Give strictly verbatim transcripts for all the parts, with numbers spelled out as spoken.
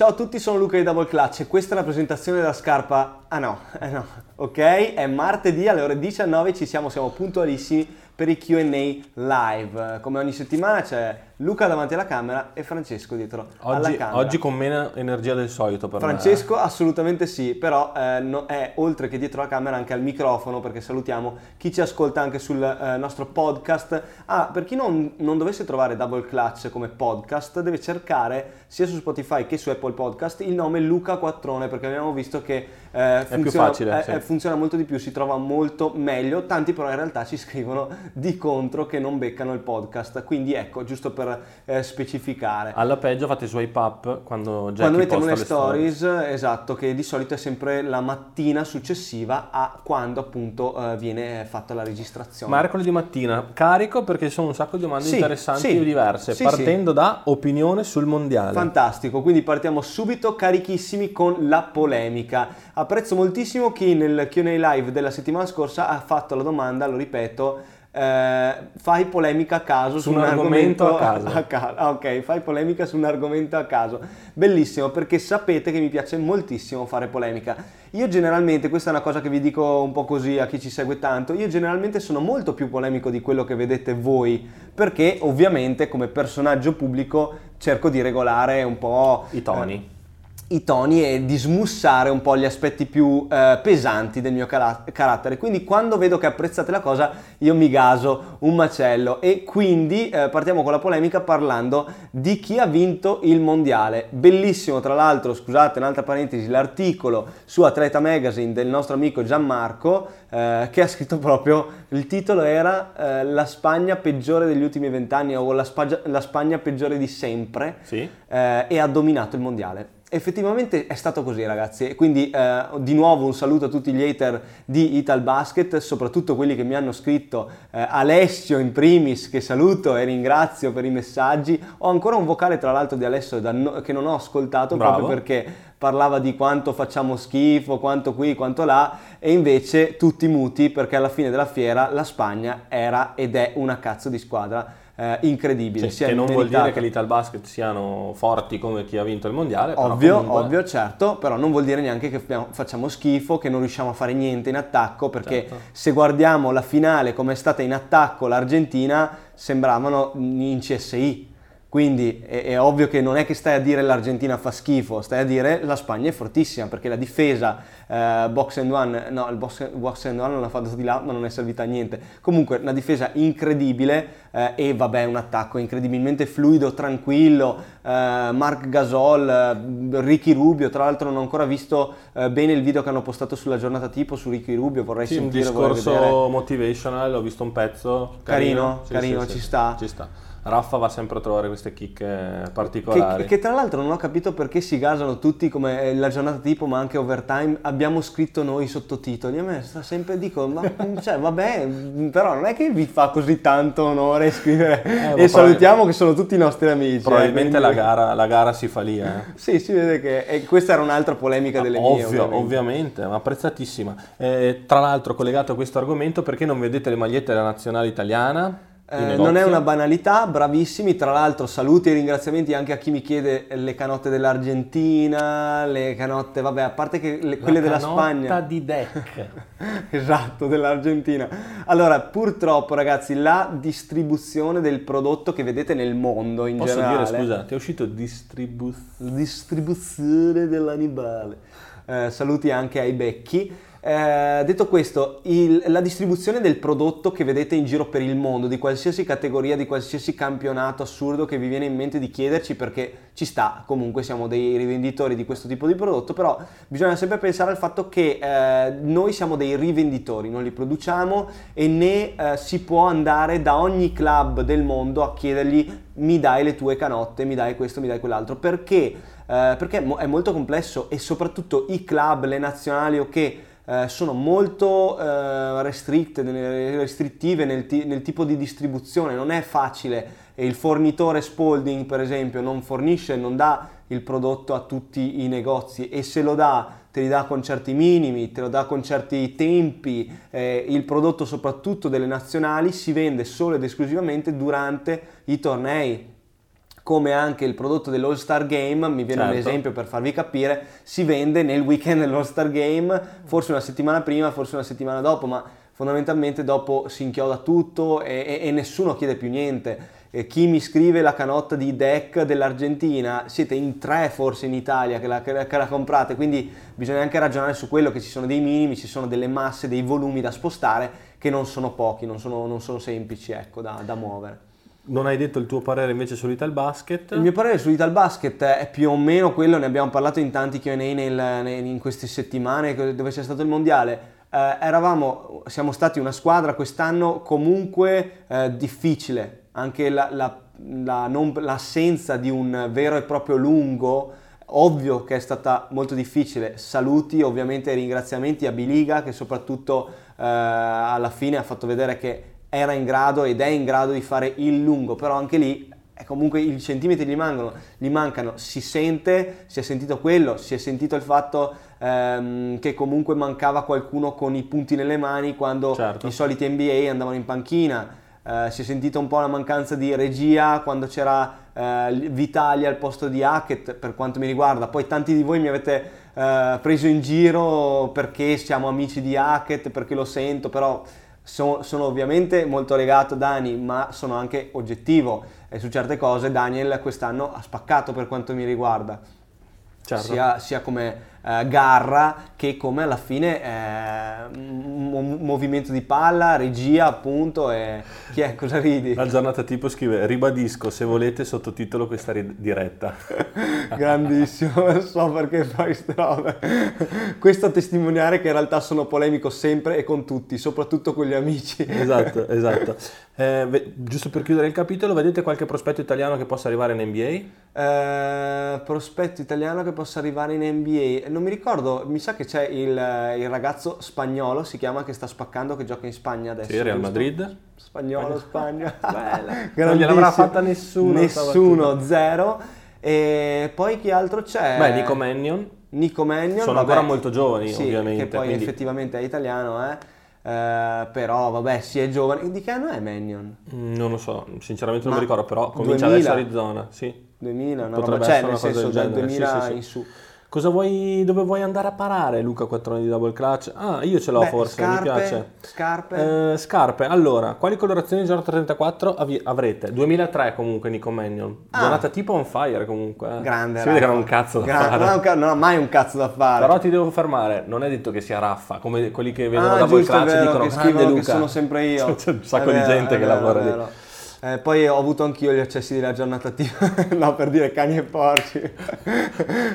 Ciao a tutti, sono Luca di Double Clutch e questa è la presentazione della scarpa. Ah no, eh no, ok? È martedì alle ore diciannove, ci siamo, siamo puntualissimi per i Q and A live. Come ogni settimana c'è Luca davanti alla camera e Francesco dietro oggi, alla camera. Oggi con meno energia del solito per Francesco, me. Assolutamente sì, però eh, no, è oltre che dietro la camera anche al microfono, perché salutiamo chi ci ascolta anche sul eh, nostro podcast. Ah, per chi non, non dovesse trovare Double Clutch come podcast, deve cercare sia su Spotify che su Apple Podcast il nome Luca Quattrone, perché abbiamo visto che eh, funziona, è più facile, eh, sì. funziona molto di più, si trova molto meglio. Tanti però in realtà ci scrivono di contro che non beccano il podcast, quindi ecco, giusto per Eh, specificare. Alla peggio fate swipe up quando Jackie quando mettiamo le stories, stories, esatto, che di solito è sempre la mattina successiva a quando appunto eh, viene fatta la registrazione. Mercoledì mattina carico, perché ci sono un sacco di domande sì, interessanti sì, e diverse sì, partendo sì. da opinione sul mondiale. Fantastico, quindi partiamo subito carichissimi con la polemica. Apprezzo moltissimo chi nel Q and A live della settimana scorsa ha fatto la domanda, lo ripeto, Eh, fai polemica a caso su, su un argomento, argomento a caso, a, a, ok, fai polemica su un argomento a caso, bellissimo, perché sapete che mi piace moltissimo fare polemica. Io generalmente, questa è una cosa che vi dico un po' così a chi ci segue tanto, io generalmente sono molto più polemico di quello che vedete voi, perché ovviamente come personaggio pubblico cerco di regolare un po' i toni eh, i toni e di smussare un po' gli aspetti più eh, pesanti del mio cala- carattere, quindi quando vedo che apprezzate la cosa io mi gaso un macello. E quindi eh, partiamo con la polemica parlando di chi ha vinto il mondiale. Bellissimo, tra l'altro, scusate un'altra parentesi, l'articolo su Athleta Magazine del nostro amico Gianmarco eh, che ha scritto proprio, il titolo era eh, la Spagna peggiore degli ultimi vent'anni o la, Spagna, la Spagna peggiore di sempre sì. eh, e ha dominato il mondiale. Effettivamente è stato così, ragazzi, quindi eh, di nuovo un saluto a tutti gli hater di Ital Basket, soprattutto quelli che mi hanno scritto, eh, Alessio in primis, che saluto e ringrazio per i messaggi. Ho ancora un vocale tra l'altro di Alessio da no- che non ho ascoltato. Bravo. Proprio perché parlava di quanto facciamo schifo, quanto qui, quanto là, e invece tutti muti, perché alla fine della fiera la Spagna era ed è una cazzo di squadra incredibile. Cioè, che non meritato. Vuol dire che l'Ital Basket siano forti come chi ha vinto il mondiale, ovvio, però comunque... ovvio, certo, però non vuol dire neanche che facciamo schifo, che non riusciamo a fare niente in attacco, perché certo. se guardiamo la finale come è stata in attacco l'Argentina, sembravano in C S I, quindi è, è ovvio che non è che stai a dire l'Argentina fa schifo, stai a dire la Spagna è fortissima, perché la difesa eh, box and one, no il box, box and one non l'ha fatto di là, ma non è servita a niente, comunque una difesa incredibile eh, e vabbè un attacco incredibilmente fluido, tranquillo, eh, Marc Gasol, eh, Ricky Rubio, tra l'altro non ho ancora visto eh, bene il video che hanno postato sulla giornata tipo su Ricky Rubio, vorrei sì, sentire, un discorso motivational, ho visto un pezzo carino, carino, sì, carino sì, ci, sì, sta. ci sta Raffa va sempre a trovare queste chicche particolari. Che, che tra l'altro non ho capito perché si gasano tutti come la giornata tipo, ma anche overtime. Abbiamo scritto noi sottotitoli. A me sta sempre, dico, ma cioè, vabbè, però non è che vi fa così tanto onore scrivere. Eh, e salutiamo che sono tutti i nostri amici. Probabilmente eh, quindi... la, gara, la gara si fa lì. Eh. sì, si vede che. E questa era un'altra polemica ma delle ovvio, mie. Ovvio, ovviamente, ma apprezzatissima. Eh, tra l'altro, collegato a questo argomento, perché non vedete le magliette della nazionale italiana? Eh, non è una banalità, bravissimi, tra l'altro saluti e ringraziamenti anche a chi mi chiede le canotte dell'Argentina, le canotte, vabbè, a parte che le, quelle della Spagna. La canotta di deck. Esatto, dell'Argentina. Allora, purtroppo ragazzi, la distribuzione del prodotto che vedete nel mondo in Posso generale. Posso dire, scusate, è uscito distribu- distribuzione dell'animale. Eh, saluti anche ai becchi. Eh, detto questo, il, la distribuzione del prodotto che vedete in giro per il mondo, di qualsiasi categoria, di qualsiasi campionato assurdo che vi viene in mente di chiederci, perché ci sta, comunque siamo dei rivenditori di questo tipo di prodotto, però bisogna sempre pensare al fatto che eh, noi siamo dei rivenditori, non li produciamo, e né eh, si può andare da ogni club del mondo a chiedergli mi dai le tue canotte, mi dai questo, mi dai quell'altro, perché, eh, perché è molto complesso, e soprattutto i club, le nazionali o okay, che Eh, sono molto eh, restritte, restrittive nel, t- nel tipo di distribuzione, non è facile. Il fornitore Spalding, per esempio, non fornisce, non dà il prodotto a tutti i negozi, e se lo dà te li dà con certi minimi, te lo dà con certi tempi. Eh, il prodotto soprattutto delle nazionali si vende solo ed esclusivamente durante i tornei. come anche il prodotto dell'All-Star Game, mi viene certo. un esempio per farvi capire, si vende nel weekend dell'All-Star Game, forse una settimana prima, forse una settimana dopo, ma fondamentalmente dopo si inchioda tutto e, e, e nessuno chiede più niente. E chi mi scrive la canotta di Deck dell'Argentina, siete in tre forse in Italia che la, che la comprate, quindi bisogna anche ragionare su quello, che ci sono dei minimi, ci sono delle masse, dei volumi da spostare che non sono pochi, non sono, non sono semplici, ecco, da, da muovere. Non hai detto il tuo parere invece sull'Ital Basket? Il mio parere sull'Ital Basket è più o meno quello, ne abbiamo parlato in tanti Q and A nel, nel, in queste settimane dove c'è stato il mondiale. Eh, eravamo, siamo stati una squadra quest'anno comunque eh, difficile. Anche la, la, la non, l'assenza di un vero e proprio lungo, ovvio che è stata molto difficile. Saluti ovviamente e ringraziamenti a Biliga, che soprattutto eh, alla fine ha fatto vedere che era in grado ed è in grado di fare il lungo, però anche lì eh, comunque i centimetri gli mancano, gli mancano, si sente, si è sentito quello, si è sentito il fatto ehm, che comunque mancava qualcuno con i punti nelle mani quando certo. i soliti N B A andavano in panchina. Uh, si è sentita un po' la mancanza di regia quando c'era uh, Vitali al posto di Hackett, per quanto mi riguarda. Poi tanti di voi mi avete uh, preso in giro perché siamo amici di Hackett, perché lo sento, però so, sono ovviamente molto legato a Dani, ma sono anche oggettivo e su certe cose Daniel quest'anno ha spaccato per quanto mi riguarda. Certo. Sia, sia come eh, garra che come alla fine eh, mo- movimento di palla, regia appunto. E chi è? Cosa ridi? La giornata tipo scrive: ribadisco, se volete sottotitolo questa ri- diretta. Grandissimo, so perché fai ste robe. Questo a testimoniare che in realtà sono polemico sempre e con tutti, soprattutto con gli amici. Esatto, esatto. Eh, ve- giusto per chiudere il capitolo, vedete qualche prospetto italiano che possa arrivare in N B A? Eh, prospetto italiano che possa arrivare in N B A? Non mi ricordo, mi sa che c'è il, il ragazzo spagnolo, si chiama, che sta spaccando, che gioca in Spagna adesso. Sì, Real Madrid. Spagnolo, Spagna. Spagna. Bella. Non gliel'avrà fatta nessuno. Nessuno, zero. E poi chi altro c'è? Beh, Nico Mannion. Nico Mannion. Sono vabbè, ancora molto giovani, sì, ovviamente. Che poi quindi... effettivamente è italiano, eh. Uh, però vabbè, si è giovane. Di che anno è Mannion? Non lo so, sinceramente non ma mi ricordo, però comincia duemila. Adesso Arizona, sì. duemila, una potrebbe roba, cioè, nel senso dal duemila sì, sì, in su. Cosa vuoi, dove vuoi andare a parare, Luca Quattrone di Double Clutch? Ah, io ce l'ho. Beh, forse, scarpe, mi piace. Scarpe? Eh, scarpe, allora, quali colorazioni Jordan trentaquattro av- avrete? duemilatré comunque, Nico Mannion. Ah. Giornata tipo on fire comunque. Grande. Si vede Raffa. Che non ha un cazzo da Grande. fare. Non, ca- non ha mai un cazzo da fare. Però ti devo fermare, non è detto che sia Raffa, come quelli che vedono ah, Double Clutch vero, dicono che scrivono Luca. Che sono sempre io. C'è un sacco vero, di gente vero, che lavora vero. lì. Eh, poi ho avuto anch'io gli accessi della giornata T V, no, per dire cani e porci.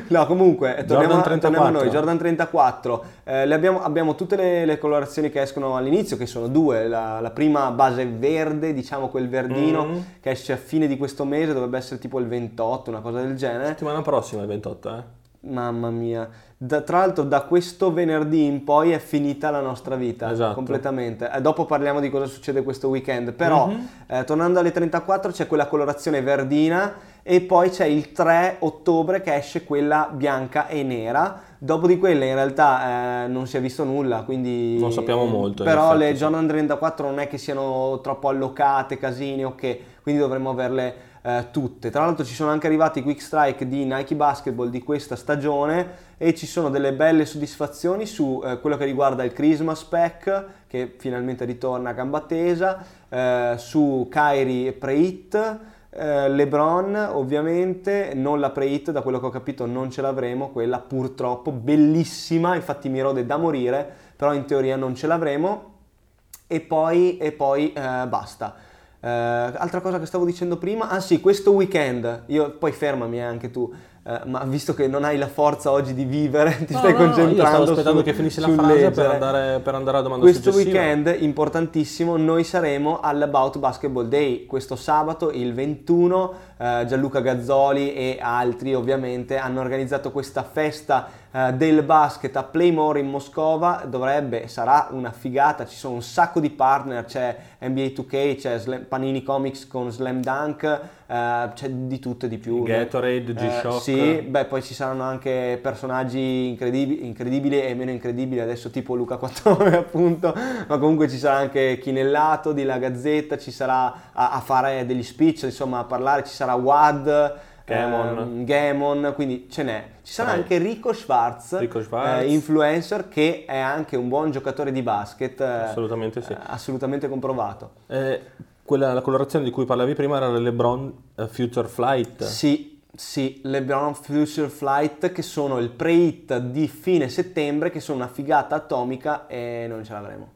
No, comunque, torniamo, torniamo a noi, Jordan trentaquattro. Eh, le abbiamo, abbiamo tutte le, le colorazioni che escono all'inizio, che sono due. La, la prima base verde, diciamo quel verdino, mm-hmm. che esce a fine di questo mese, dovrebbe essere tipo il ventotto, una cosa del genere. Settimana prossima il ventotto, eh? Mamma mia. Da, tra l'altro da questo venerdì in poi è finita la nostra vita, esatto. completamente. Eh, dopo parliamo di cosa succede questo weekend, però mm-hmm. eh, tornando alle trentaquattro c'è quella colorazione verdina e poi c'è il tre ottobre che esce quella bianca e nera. Dopo di quella in realtà eh, non si è visto nulla, quindi non sappiamo molto. Però effetti, le sì. Jordan trentaquattro non è che siano troppo allocate, casine o okay. che, quindi dovremmo averle Eh, tutte. Tra l'altro ci sono anche arrivati i quick strike di Nike Basketball di questa stagione e ci sono delle belle soddisfazioni su eh, quello che riguarda il Christmas Pack, che finalmente ritorna a gamba tesa, eh, su Kyrie e pre-hit, eh, Lebron ovviamente, non la pre-hit, da quello che ho capito non ce l'avremo, quella purtroppo bellissima, infatti mi rode da morire, però in teoria non ce l'avremo e poi, e poi eh, basta. Uh, altra cosa che stavo dicendo prima, ah sì, questo weekend, io poi fermami eh, anche tu, uh, ma visto che non hai la forza oggi di vivere, ti no, stai no, concentrando io stavo aspettando su, che finisse la frase per andare, per andare alla domanda questo successiva. Weekend, importantissimo, noi saremo all'About Basketball Day, questo sabato, il ventuno, uh, Gianluca Gazzoli e altri ovviamente hanno organizzato questa festa uh, del basket a Playmore in Moscova, dovrebbe, sarà una figata, ci sono un sacco di partner, c'è N B A two K, c'è Slam Panini Comics con Slam Dunk, eh, c'è di tutto e di più. Gatorade, G-Shock. Eh, sì, sì, beh, poi ci saranno anche personaggi incredibili, incredibili e meno incredibili adesso, tipo Luca Quattrone appunto, ma comunque ci sarà anche Chinellato di La Gazzetta, ci sarà a, a fare degli speech, insomma a parlare, ci sarà Wad, Gammon, ehm, Gammon, quindi ce n'è. Ci sarà Dai. anche Rico Schwarz, Rico Schwarz. Eh, influencer, che è anche un buon giocatore di basket, assolutamente eh, sì, assolutamente comprovato. Eh, quella, la colorazione di cui parlavi prima era Lebron Future Flight. Sì, sì, Lebron Future Flight, che sono il pre-hit di fine settembre, che sono una figata atomica e non ce l'avremo.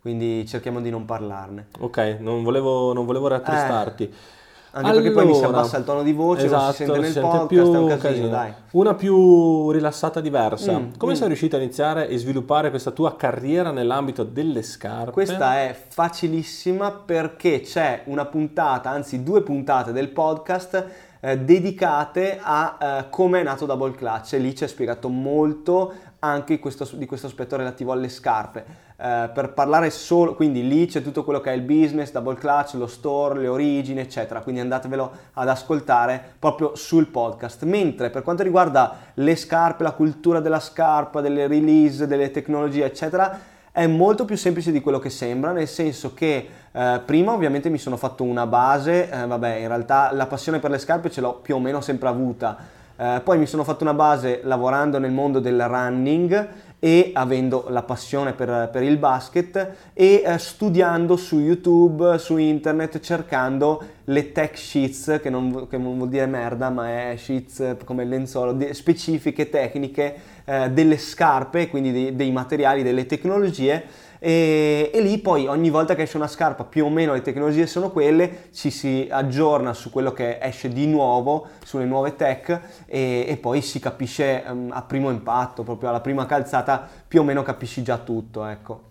Quindi cerchiamo di non parlarne. Ok, non volevo, non volevo rattristarti. Eh. Anche allora, perché poi mi si abbassa il tono di voce, esatto, non si sente nel si sente podcast, più è un casino, casino. Dai. Una più rilassata, diversa. Mm, Come mm. sei riuscita a iniziare e sviluppare questa tua carriera nell'ambito delle scarpe? Questa è facilissima, perché c'è una puntata, anzi due puntate del podcast eh, dedicate a eh, come è nato Double Clutch, e lì ci è spiegato molto anche questo, di questo aspetto relativo alle scarpe. Uh, per parlare solo, quindi lì c'è tutto quello che è il business, Double Clutch, lo store, le origini, eccetera, quindi andatevelo ad ascoltare proprio sul podcast. Mentre per quanto riguarda le scarpe, la cultura della scarpa, delle release, delle tecnologie, eccetera, è molto più semplice di quello che sembra, nel senso che eh, prima ovviamente mi sono fatto una base, eh, vabbè, in realtà la passione per le scarpe ce l'ho più o meno sempre avuta, eh, poi mi sono fatto una base lavorando nel mondo del running e avendo la passione per, per il basket e eh, studiando su YouTube, su internet, cercando le tech sheets, che non, che non vuol dire merda, ma è sheets come il lenzuolo, de- specifiche tecniche eh, delle scarpe, quindi dei, dei materiali, delle tecnologie, e, e lì poi ogni volta che esce una scarpa più o meno le tecnologie sono quelle, ci si aggiorna su quello che esce di nuovo, sulle nuove tech, e, e poi si capisce um, a primo impatto, proprio alla prima calzata più o meno capisci già tutto, ecco.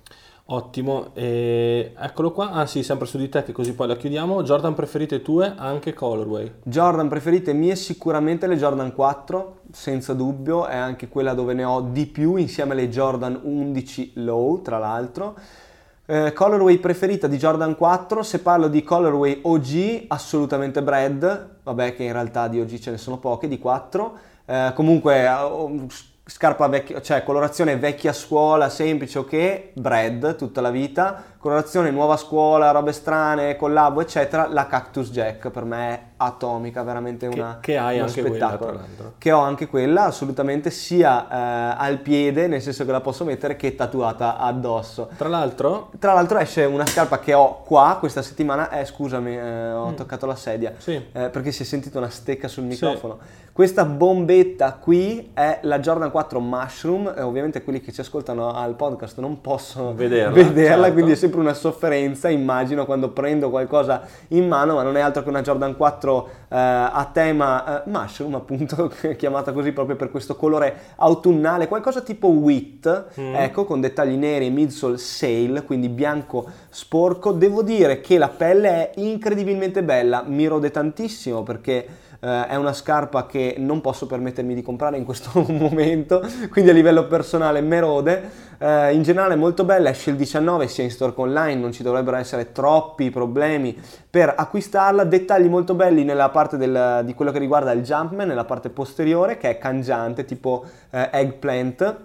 Ottimo, e eccolo qua, ah sì, sempre su di te, che così poi la chiudiamo. Jordan preferite tue, anche colorway? Jordan preferite mie sicuramente le Jordan quattro, senza dubbio, è anche quella dove ne ho di più, insieme alle Jordan undici low, tra l'altro. Eh, colorway preferita di Jordan quattro, se parlo di colorway O G, assolutamente Brad, vabbè che in realtà di O G ce ne sono poche, di quattro, eh, comunque... Oh, scarpa vecchia, cioè colorazione vecchia scuola, semplice, ok, Brad tutta la vita, colorazione nuova scuola, robe strane, collabo, eccetera, la Cactus Jack per me è atomica, veramente una, che, che hai uno anche spettacolo. Quella, tra che ho anche quella, assolutamente, sia eh, al piede, nel senso che la posso mettere, che tatuata addosso. Tra l'altro? Tra l'altro esce una scarpa che ho qua questa settimana, eh scusami, eh, ho mm. toccato la sedia, sì. eh, perché si è sentita una stecca sul microfono. Sì. Questa bombetta qui è la Jordan quattro Mushroom, eh, ovviamente quelli che ci ascoltano al podcast non possono vederla, vederla certo. Quindi è sempre una sofferenza, immagino, quando prendo qualcosa in mano, ma non è altro che una Jordan quattro eh, a tema eh, Mushroom, appunto, chiamata così proprio per questo colore autunnale, qualcosa tipo wheat, mm. ecco, con dettagli neri e midsole sail, quindi bianco sporco. Devo dire che la pelle è incredibilmente bella, mi rode tantissimo perché... Uh, è una scarpa che non posso permettermi di comprare in questo momento, quindi a livello personale me rode. Uh, in generale molto bella, esce il diciannove sia in store che online, non ci dovrebbero essere troppi problemi per acquistarla. Dettagli molto belli nella parte del, di quello che riguarda il Jumpman, nella parte posteriore, che è cangiante, tipo uh, eggplant,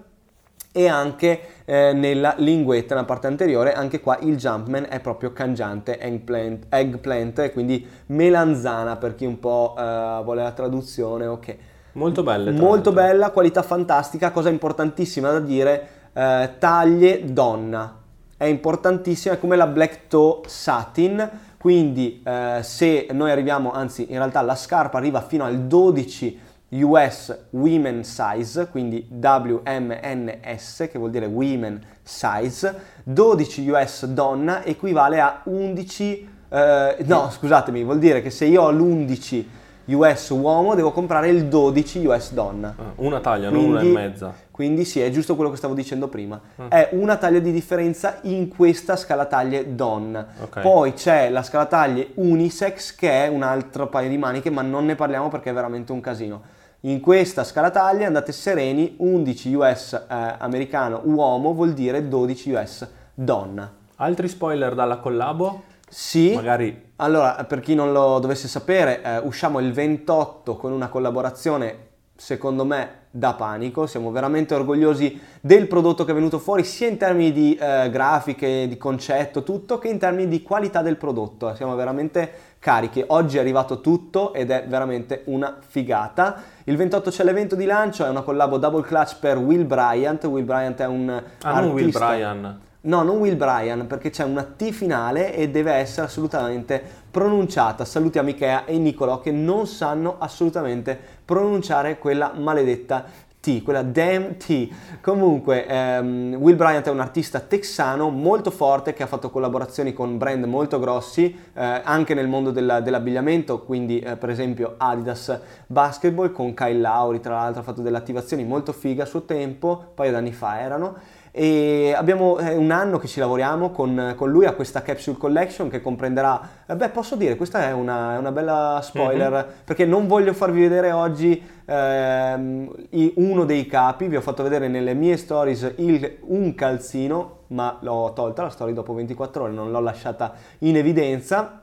e anche eh, nella linguetta, nella parte anteriore, anche qua il Jumpman è proprio cangiante, eggplant, eggplant e quindi melanzana per chi un po' eh, vuole la traduzione, ok. Molto bella. Molto l'altro. Bella, qualità fantastica, cosa importantissima da dire, eh, taglie donna, è importantissima, è come la Black Toe Satin, quindi eh, se noi arriviamo, anzi in realtà la scarpa arriva fino al dodici U S Women Size, quindi W M N S, che vuol dire Women Size, dodici U S donna equivale a undici, eh, no scusatemi, vuol dire che se io ho l'undici U S uomo devo comprare il dodici U S donna. Una taglia, quindi, non una e mezza. Quindi sì, è giusto quello che stavo dicendo prima, mm. è una taglia di differenza in questa scala taglie donna, okay. Poi c'è la scala taglie unisex, che è un altro paio di maniche, ma non ne parliamo perché è veramente un casino. In questa scala taglia andate sereni, undici U S eh, americano uomo vuol dire dodici U S donna. Altri spoiler dalla collabo? Sì, magari Allora, per chi non lo dovesse sapere, eh, usciamo il ventotto con una collaborazione, secondo me, da panico. Siamo veramente orgogliosi del prodotto che è venuto fuori, sia in termini di eh, grafiche, di concetto, tutto, che in termini di qualità del prodotto. Siamo veramente carichi. Oggi è arrivato tutto ed è veramente una figata. Il ventotto c'è l'evento di lancio, è una collabo Double Clutch per Will Bryett. Will Bryett è un ah, artista. Non Will Bryett. No, non Will Bryett, perché c'è una T finale e deve essere assolutamente pronunciata. Saluti a Michea e Nicolò che non sanno assolutamente pronunciare quella maledetta T, quella damn T. Comunque, ehm, Will Bryett è un artista texano molto forte che ha fatto collaborazioni con brand molto grossi, eh, anche nel mondo della, dell'abbigliamento, quindi eh, per esempio Adidas Basketball con Kyle Lowry, tra l'altro ha fatto delle attivazioni molto figa a suo tempo, un paio d'anni fa erano. E abbiamo eh, un anno che ci lavoriamo con, con lui a questa capsule collection che comprenderà, eh, beh posso dire, questa è una, una bella spoiler, mm-hmm. perché non voglio farvi vedere oggi ehm, i, uno dei capi. Vi ho fatto vedere nelle mie stories il, un calzino, ma l'ho tolta la story dopo ventiquattro ore, non l'ho lasciata in evidenza.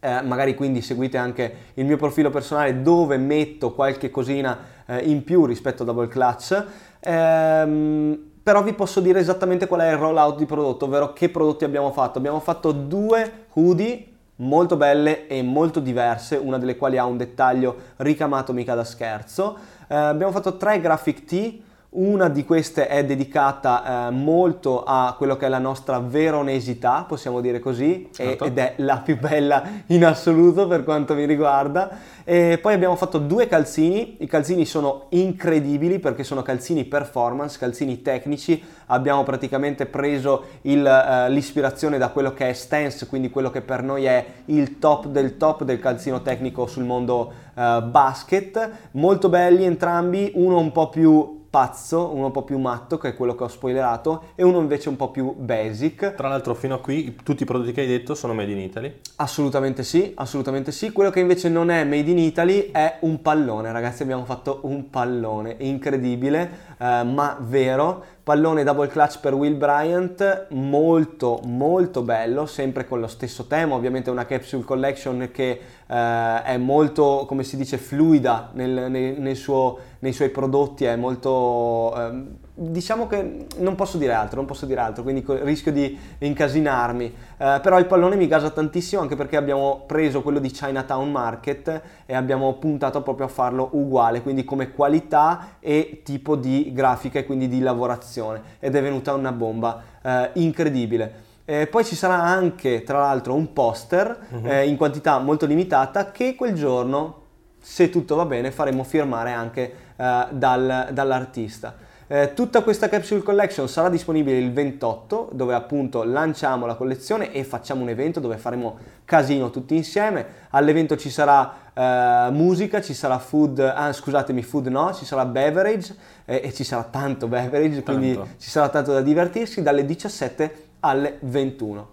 Eh, magari quindi seguite anche il mio profilo personale dove metto qualche cosina eh, in più rispetto a Double Clutch. ehm, Però vi posso dire esattamente qual è il rollout di prodotto, ovvero che prodotti abbiamo fatto. Abbiamo fatto due hoodie molto belle e molto diverse, una delle quali ha un dettaglio ricamato mica da scherzo. Eh, abbiamo fatto tre graphic tee, una di queste è dedicata eh, molto a quello che è la nostra veronesità, possiamo dire così, certo. ed è la più bella in assoluto per quanto mi riguarda. E poi abbiamo fatto due calzini, i calzini sono incredibili perché sono calzini performance, calzini tecnici. Abbiamo praticamente preso il, eh, l'ispirazione da quello che è stance, quindi quello che per noi è il top del top del calzino tecnico sul mondo eh, basket. Molto belli entrambi, uno un po' più pazzo, uno un po' più matto, che è quello che ho spoilerato, e uno invece un po' più basic. Tra l'altro fino a qui tutti i prodotti che hai detto sono made in Italy? Assolutamente sì, assolutamente sì. Quello che invece non è made in Italy è un pallone, ragazzi, abbiamo fatto un pallone incredibile, eh, ma vero. Pallone Double Clutch per Will Bryett, molto molto bello, sempre con lo stesso tema, ovviamente una capsule collection che eh, è molto, come si dice, fluida nel, nel, nel suo, nei suoi prodotti, è molto... Eh, diciamo che non posso dire altro, non posso dire altro, quindi rischio di incasinarmi, eh, però il pallone mi gasa tantissimo anche perché abbiamo preso quello di Chinatown Market e abbiamo puntato proprio a farlo uguale, quindi come qualità e tipo di grafica e quindi di lavorazione, ed è venuta una bomba eh, incredibile. Eh, poi ci sarà anche, tra l'altro, un poster uh-huh. eh, in quantità molto limitata che quel giorno, se tutto va bene, faremo firmare anche eh, dal, dall'artista. Eh, tutta questa capsule collection sarà disponibile il ventotto, dove appunto lanciamo la collezione e facciamo un evento dove faremo casino tutti insieme. All'evento ci sarà eh, musica, ci sarà food, ah, scusatemi food no, ci sarà beverage eh, e ci sarà tanto beverage, tanto. Quindi ci sarà tanto da divertirsi dalle diciassette alle ventuno.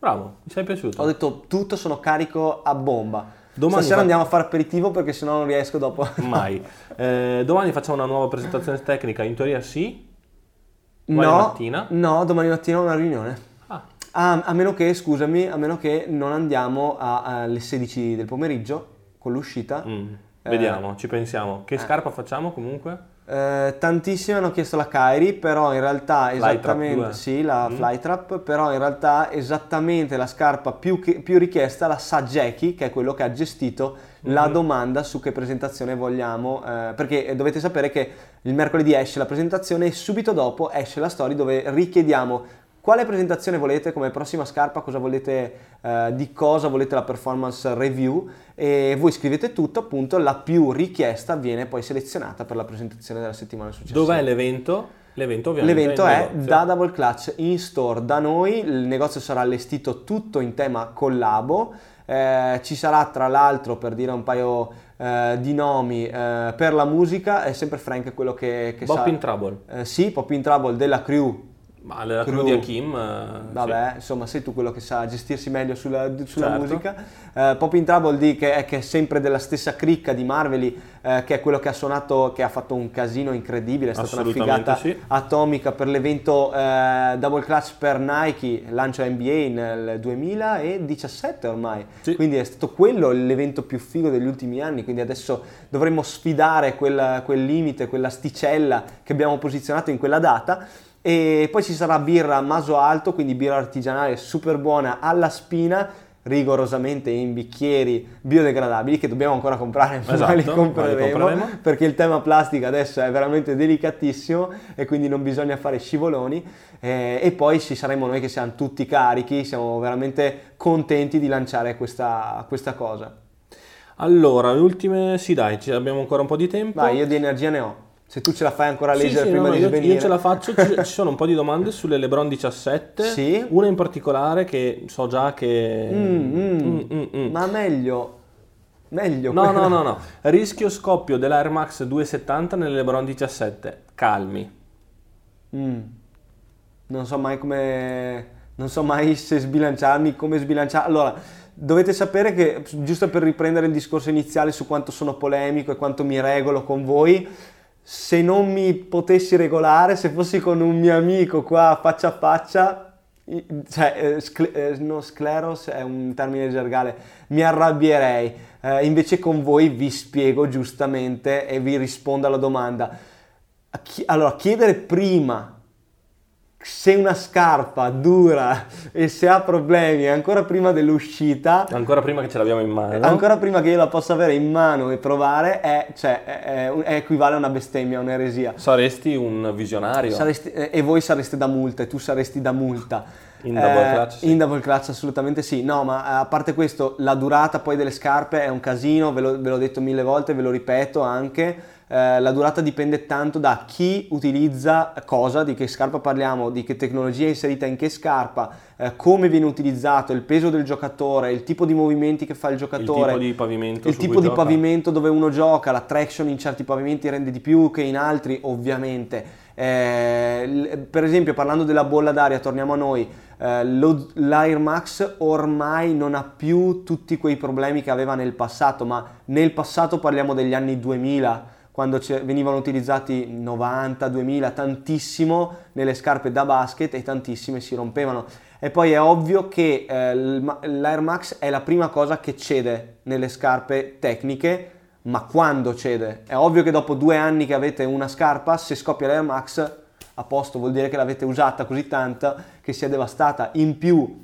Bravo, mi sei piaciuto. Ho detto tutto, sono carico a bomba. Domani Stasera fa... andiamo a fare aperitivo perché sennò non riesco dopo. Mai. Eh, domani facciamo una nuova presentazione tecnica, in teoria sì. Domani no, mattina. No, domani mattina ho una riunione. Ah. Ah, a meno che, scusami, a meno che non andiamo a, alle sedici del pomeriggio con l'uscita. Mm. Eh, Vediamo, ci pensiamo. Che eh. scarpa facciamo comunque? Eh, tantissimi hanno chiesto la Kyrie, però in realtà esattamente sì, la mm. Flytrap, però in realtà esattamente la scarpa più, che, più richiesta la sa Jackie, che è quello che ha gestito mm. la domanda su che presentazione vogliamo, eh, perché dovete sapere che il mercoledì esce la presentazione e subito dopo esce la story dove richiediamo quale presentazione volete come prossima scarpa, cosa volete, eh, di cosa volete la performance review, e voi scrivete tutto, appunto la più richiesta viene poi selezionata per la presentazione della settimana successiva. Dov'è l'evento? L'evento ovviamente L'evento è, è da Double Clutch in store da noi, il negozio sarà allestito tutto in tema collabo, eh, ci sarà tra l'altro, per dire un paio eh, di nomi, eh, per la musica è sempre Frank quello che, che Pop sa... Pop in Trouble. Eh, sì, Pop in Trouble della crew Ma la crew di Hakim, eh, vabbè, sì. Insomma, sei tu quello che sa gestirsi meglio sulla, sulla certo. musica. Eh, Pop in Trouble di, che, è, che è sempre della stessa cricca di Marveli, eh, che è quello che ha suonato, che ha fatto un casino incredibile, è stata una figata sì. atomica per l'evento eh, Double Clutch per Nike, lancio N B A nel duemiladiciassette ormai, sì. Quindi è stato quello l'evento più figo degli ultimi anni, quindi adesso dovremmo sfidare quel, quel limite, quell'asticella che abbiamo posizionato in quella data. E poi ci sarà birra a Maso Alto, quindi birra artigianale super buona alla spina, rigorosamente in bicchieri biodegradabili che dobbiamo ancora comprare, esatto, ma li compreremo, li compreremo perché il tema plastica adesso è veramente delicatissimo e quindi non bisogna fare scivoloni. Eh, e poi ci saremo noi che siamo tutti carichi, siamo veramente contenti di lanciare questa, questa cosa. Allora, le ultime, sì dai, abbiamo ancora un po' di tempo. Vai, io di energia ne ho. Se tu ce la fai ancora a leggere sì, sì, prima no, no, di svenire. Io, io ce la faccio, ci, ci sono un po' di domande sulle LeBron diciassette, sì. Una in particolare che so già che... Mm, mm, mm, mm. Ma meglio, meglio. No, no, no, no, rischio scoppio della Air Max duecentosettanta nelle LeBron diciassette, calmi. Mm. Non so mai come, non so mai se sbilanciarmi, come sbilanciarmi, allora... Dovete sapere che, giusto per riprendere il discorso iniziale su quanto sono polemico e quanto mi regolo con voi, se non mi potessi regolare, se fossi con un mio amico qua faccia a faccia, cioè eh, scle- eh, no, scleros è un termine gergale, mi arrabbierei, eh, invece con voi vi spiego giustamente e vi rispondo alla domanda. Chi- allora, chiedere prima se una scarpa dura e se ha problemi ancora prima dell'uscita, ancora prima che ce l'abbiamo in mano, ancora prima che io la possa avere in mano e provare, è, cioè, è, è equivale a una bestemmia, a un'eresia. Saresti un visionario, saresti, e voi sareste da multa e tu saresti da multa in double clutch, eh, sì. In double clutch assolutamente sì. No, ma a parte questo, la durata poi delle scarpe è un casino, ve, lo, ve l'ho detto mille volte, ve lo ripeto anche. Eh, la durata dipende tanto da chi utilizza cosa, di che scarpa parliamo, di che tecnologia è inserita in che scarpa, eh, come viene utilizzato, il peso del giocatore, il tipo di movimenti che fa il giocatore, il tipo di pavimento, il tipo di pavimento dove uno gioca, la traction in certi pavimenti rende di più che in altri ovviamente. Eh, per esempio, parlando della bolla d'aria, torniamo a noi, eh, lo, l'Air Max ormai non ha più tutti quei problemi che aveva nel passato, ma nel passato parliamo degli anni duemila, quando venivano utilizzati novanta, duemila, tantissimo nelle scarpe da basket e tantissime si rompevano. E poi è ovvio che eh, l'Air Max è la prima cosa che cede nelle scarpe tecniche. Ma quando cede? È ovvio che dopo due anni che avete una scarpa, se scoppia l'Air Max, a posto, vuol dire che l'avete usata così tanta che si è devastata. In più,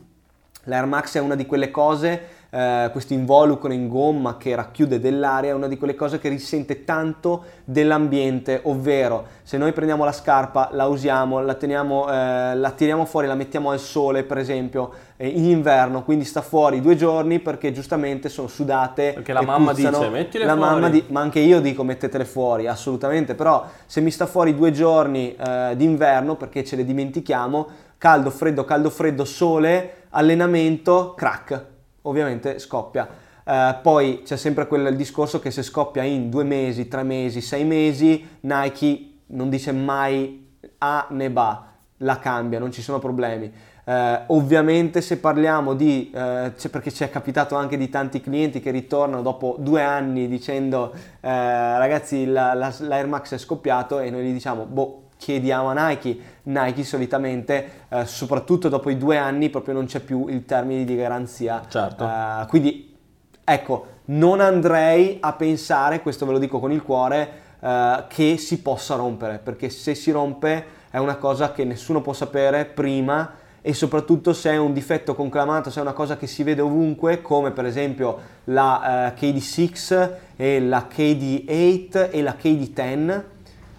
l'Air Max è una di quelle cose, eh, questo involucro in gomma che racchiude dell'aria, è una di quelle cose che risente tanto dell'ambiente, ovvero se noi prendiamo la scarpa, la usiamo, la teniamo, eh, la tiriamo fuori, la mettiamo al sole per esempio, in inverno, quindi sta fuori due giorni perché giustamente sono sudate, perché la mamma puzzano, dice mettile la fuori mamma di, ma anche io dico mettetele fuori assolutamente, però se mi sta fuori due giorni eh, d'inverno perché ce le dimentichiamo, caldo freddo caldo freddo, sole, allenamento, crack, ovviamente scoppia. Eh, poi c'è sempre quel discorso che se scoppia in due mesi, tre mesi, sei mesi, Nike non dice mai A né ba, la cambia, non ci sono problemi. Eh, ovviamente se parliamo di, eh, c'è, perché ci è capitato anche di tanti clienti che ritornano dopo due anni dicendo eh, ragazzi la, la, l'Air Max è scoppiato, e noi gli diciamo boh, chiediamo a Nike. Nike solitamente eh, soprattutto dopo i due anni proprio non c'è più il termine di garanzia, certo. Eh, quindi ecco, non andrei a pensare, questo ve lo dico con il cuore, eh, che si possa rompere, perché se si rompe è una cosa che nessuno può sapere prima. E soprattutto se è un difetto conclamato, se è una cosa che si vede ovunque, come per esempio la eh, K D sei e la K D otto e la K D dieci,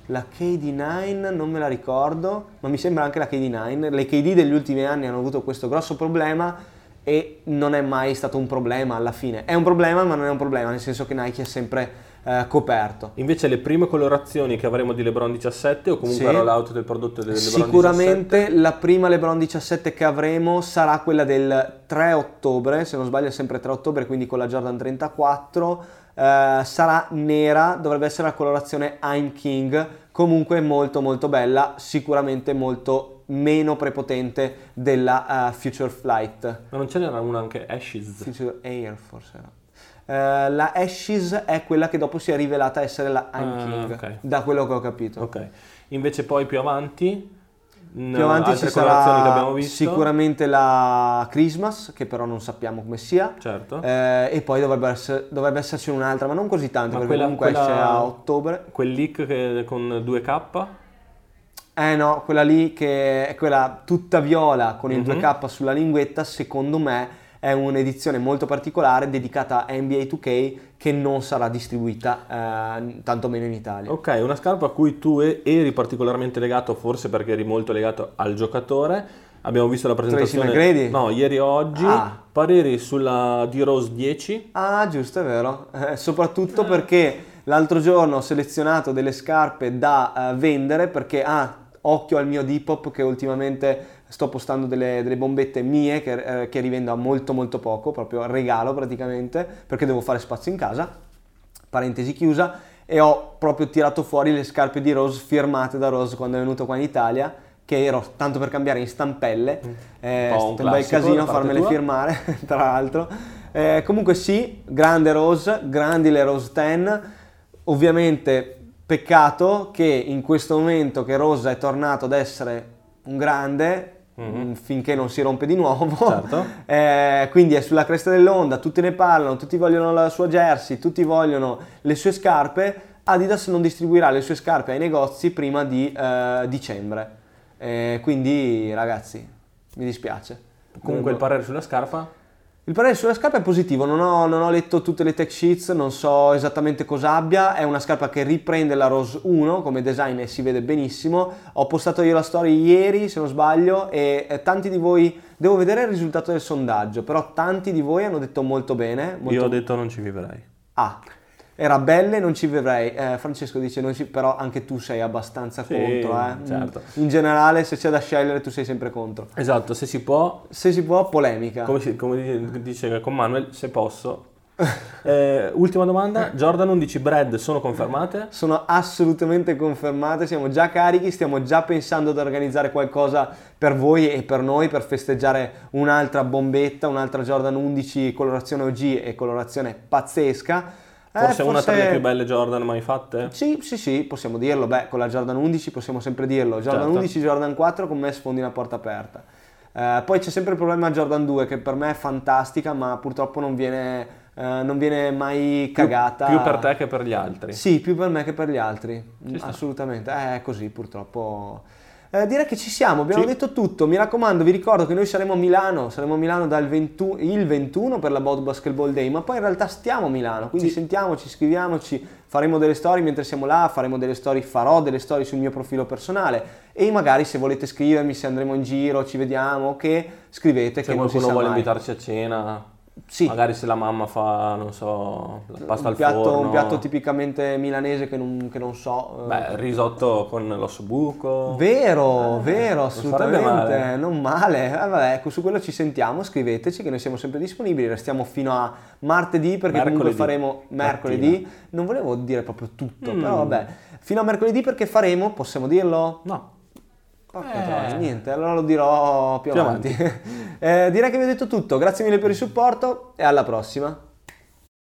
la K D nove non me la ricordo, ma mi sembra anche la K D nove. Le K D degli ultimi anni hanno avuto questo grosso problema e non è mai stato un problema alla fine. È un problema, ma non è un problema, nel senso che Nike è sempre eh, coperto. Invece le prime colorazioni che avremo di LeBron diciassette, o comunque sì, rollout del prodotto del LeBron sicuramente diciassette? Sicuramente la prima LeBron diciassette che avremo sarà quella del tre ottobre, se non sbaglio è sempre tre ottobre, quindi con la Jordan trentaquattro, eh, sarà nera, dovrebbe essere la colorazione I'm King, comunque molto molto bella, sicuramente molto meno prepotente della uh, Future Flight. Ma non ce n'era una anche Ashes? Future Air forse era. Uh, la Ashes è quella che dopo si è rivelata essere la I'm King, uh, okay. da quello che ho capito. Ok. Invece poi più avanti più no, avanti ci sarà che sicuramente la Christmas, che però non sappiamo come sia, certo. eh, e poi dovrebbe, essere, dovrebbe esserci un'altra, ma non così tanto, ma perché quella, comunque quella, esce a ottobre. Quel leak che, con due K? Eh no, quella lì che è quella tutta viola con il mm-hmm. due K sulla linguetta, secondo me è un'edizione molto particolare dedicata a N B A two K che non sarà distribuita eh, tantomeno in Italia. Ok, una scarpa a cui tu eri particolarmente legato, forse perché eri molto legato al giocatore. Abbiamo visto la presentazione no, ieri o oggi, ah. pareri sulla D-Rose dieci. Ah giusto, è vero, eh, soprattutto eh. perché l'altro giorno ho selezionato delle scarpe da eh, vendere perché ah, occhio al mio Depop che ultimamente sto postando delle, delle bombette mie che, eh, che rivendo a molto molto poco, proprio regalo praticamente, perché devo fare spazio in casa, parentesi chiusa, e ho proprio tirato fuori le scarpe di Rose firmate da Rose quando è venuto qua in Italia, che ero tanto per cambiare in stampelle, eh, è stato un classico, bel casino farmele tua. firmare tra l'altro, eh, comunque sì, grande Rose, grandi le Rose dieci, ovviamente peccato che in questo momento che Rose è tornato ad essere un grande mm-hmm. finché non si rompe di nuovo, certo. eh, quindi è sulla cresta dell'onda, tutti ne parlano, tutti vogliono la sua jersey, tutti vogliono le sue scarpe. Adidas non distribuirà le sue scarpe ai negozi prima di eh, dicembre, eh, quindi ragazzi mi dispiace. Comunque il parere sulla scarpa? Il parere sulla scarpa è positivo, non ho, non ho letto tutte le tech sheets, non so esattamente cosa abbia, è una scarpa che riprende la Rose uno come design e si vede benissimo. Ho postato io la story ieri se non sbaglio e tanti di voi, devo vedere il risultato del sondaggio, però tanti di voi hanno detto molto bene. Molto... Io ho detto non ci vivrei. Ah, era belle, non ci vivrei, eh, Francesco dice non ci... però anche tu sei abbastanza sì, contro. Eh. Certo. In generale se c'è da scegliere tu sei sempre contro. Esatto, se si può. Se si può, polemica. Come, si, come dice con Manuel, se posso. Eh, ultima domanda, Jordan undici Bread sono confermate? Sono assolutamente confermate, siamo già carichi, stiamo già pensando ad organizzare qualcosa per voi e per noi per festeggiare un'altra bombetta, un'altra Jordan undici colorazione O G e colorazione pazzesca. Forse, eh, forse una tra le più belle Jordan mai fatte? Sì, sì, sì, possiamo dirlo. Beh, con la Jordan undici possiamo sempre dirlo. Jordan certo. undici, Jordan quattro, con me sfondi una porta aperta. Eh, poi c'è sempre il problema Jordan due, che per me è fantastica, ma purtroppo non viene, eh, non viene mai cagata. Più, più per te che per gli altri? Sì, più per me che per gli altri. Ci Assolutamente. Eh, è così, purtroppo... Eh, direi che ci siamo, abbiamo sì. detto tutto, mi raccomando, vi ricordo che noi saremo a Milano, saremo a Milano dal ventuno, il ventuno per la Double Basketball Day, ma poi in realtà stiamo a Milano, quindi sì. sentiamoci, scriviamoci, faremo delle storie mentre siamo là, faremo delle storie, farò delle storie sul mio profilo personale e magari se volete scrivermi, se andremo in giro, ci vediamo, che scrivete, se che non si sa mai. Se qualcuno vuole invitarci a cena... Sì. Magari se la mamma fa, non so, la pasta un piatto, al forno. Un piatto tipicamente milanese che non, che non so. Beh, risotto con l'osso buco. Vero, eh, vero, assolutamente. Non sarebbe male. Non male. Eh, vabbè, ecco, su quello ci sentiamo, scriveteci che noi siamo sempre disponibili. Restiamo fino a martedì perché mercoledì. comunque faremo mercoledì. Martina. Non volevo dire proprio tutto, mm. però vabbè. Fino a mercoledì perché faremo, possiamo dirlo? No. Eh. Niente, allora lo dirò più, più avanti, avanti. Eh, direi che vi ho detto tutto, grazie mille per il supporto e alla prossima.